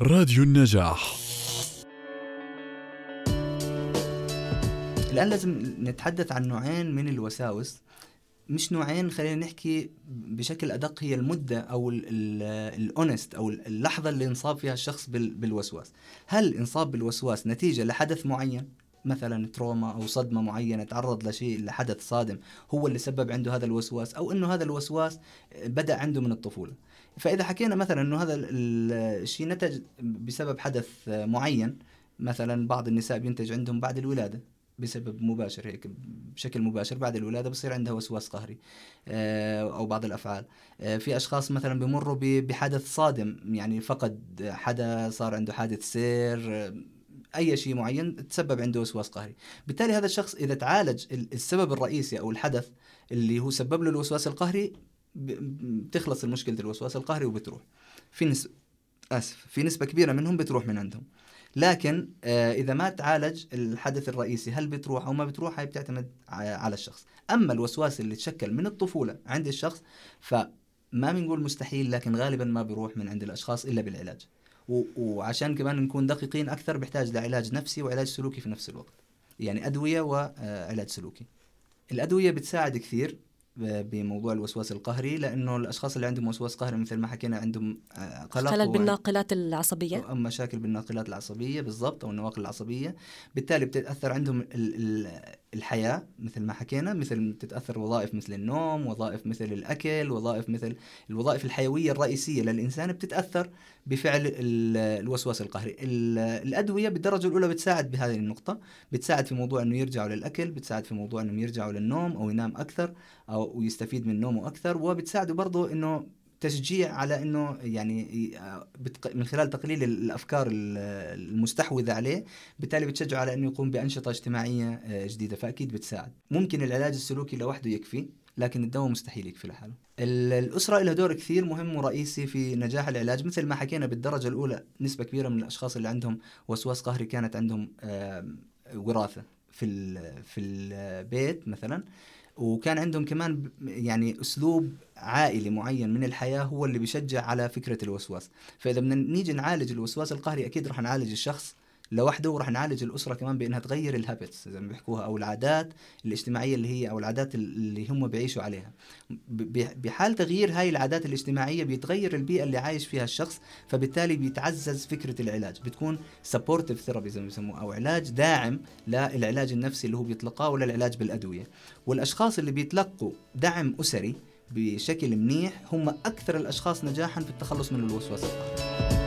راديو النجاح. الآن لازم نتحدث عن نوعين من الوساوس، مش نوعين، خلينا نحكي بشكل أدق. هي المدة أو الأونست أو اللحظة اللي انصاب فيها الشخص بالوسواس. هل انصاب بالوسواس نتيجة لحدث معين، مثلا تروما أو صدمة معينة، تعرض لشيء، لحدث صادم هو اللي سبب عنده هذا الوسواس، أو أنه هذا الوسواس بدأ عنده من الطفولة؟ فإذا حكينا مثلا أنه هذا الشيء نتج بسبب حدث معين، مثلا بعض النساء بينتج عندهم بعد الولادة بسبب مباشر، هيك بشكل مباشر بعد الولادة بصير عندها وسواس قهري، أو بعض الأفعال. في أشخاص مثلا بمروا بحدث صادم، يعني فقد حدا، صار عنده حادث سير، أي شيء معين تسبب عنده وسواس قهري. بالتالي هذا الشخص إذا تعالج السبب الرئيسي أو الحدث اللي هو سبب له الوسواس القهري، بتخلص المشكلة الوسواس القهري وبتروح. في نسبة كبيرة منهم بتروح من عندهم. لكن إذا ما تعالج الحدث الرئيسي، هل بتروح أو ما بتروح، هي بتعتمد على الشخص. أما الوسواس اللي تشكل من الطفولة عند الشخص، فما بنقول مستحيل، لكن غالبا ما بيروح من عند الأشخاص إلا بالعلاج. وعشان كمان نكون دقيقين أكثر، بيحتاج لعلاج نفسي وعلاج سلوكي في نفس الوقت، يعني أدوية وعلاج سلوكي. الأدوية بتساعد كثير بموضوع الوسواس القهري، لأنه الأشخاص اللي عندهم وسواس قهري مثل ما حكينا عندهم قلق بالناقلات العصبية، أم مشاكل بالناقلات العصبية بالضبط، أو النواقل العصبية. بالتالي بتتأثر عندهم الحياة مثل ما حكينا، مثل تتأثر وظائف مثل النوم، وظائف مثل الأكل، وظائف مثل الوظائف الحيوية الرئيسية للإنسان بتتأثر بفعل الوسواس القهري. الأدوية بالدرجة الأولى بتساعد بهذه النقطة، بتساعد في موضوع أنه يرجعوا للأكل، بتساعد في موضوع أنه يرجعوا للنوم أو ينام أكثر أو يستفيد من نومه أكثر، وبتساعده برضو أنه تشجيع على أنه يعني من خلال تقليل الأفكار المستحوذة عليه، بالتالي بتشجع على أنه يقوم بأنشطة اجتماعية جديدة، فأكيد بتساعد. ممكن العلاج السلوكي لوحده يكفي، لكن الدواء مستحيل يكفي لحاله. الأسرة لها دور كثير مهم ورئيسي في نجاح العلاج. مثل ما حكينا بالدرجة الأولى، نسبة كبيرة من الأشخاص اللي عندهم وسواس قهري كانت عندهم وراثة في البيت مثلا، وكان عندهم كمان يعني أسلوب عائلي معين من الحياة هو اللي بيشجع على فكرة الوسواس. فإذا بدنا نيجي نعالج الوسواس القهري، أكيد رح نعالج الشخص لوحده، ورح نعالج الأسرة كمان بأنها تغير الهابتس زي ما بيحكوها، أو العادات الاجتماعية اللي هي، أو العادات اللي هم بيعيشوا عليها. بحال تغيير هاي العادات الاجتماعية بيتغير البيئة اللي عايش فيها الشخص، فبالتالي بيتعزز فكرة العلاج، بتكون supportive therapy زي ما بيسموه، أو علاج داعم للعلاج النفسي اللي هو بيطلقاه ولا العلاج بالأدوية. والأشخاص اللي بيتلقوا دعم أسري بشكل منيح هم أكثر الأشخاص نجاحاً في التخلص من الوسواس القهري.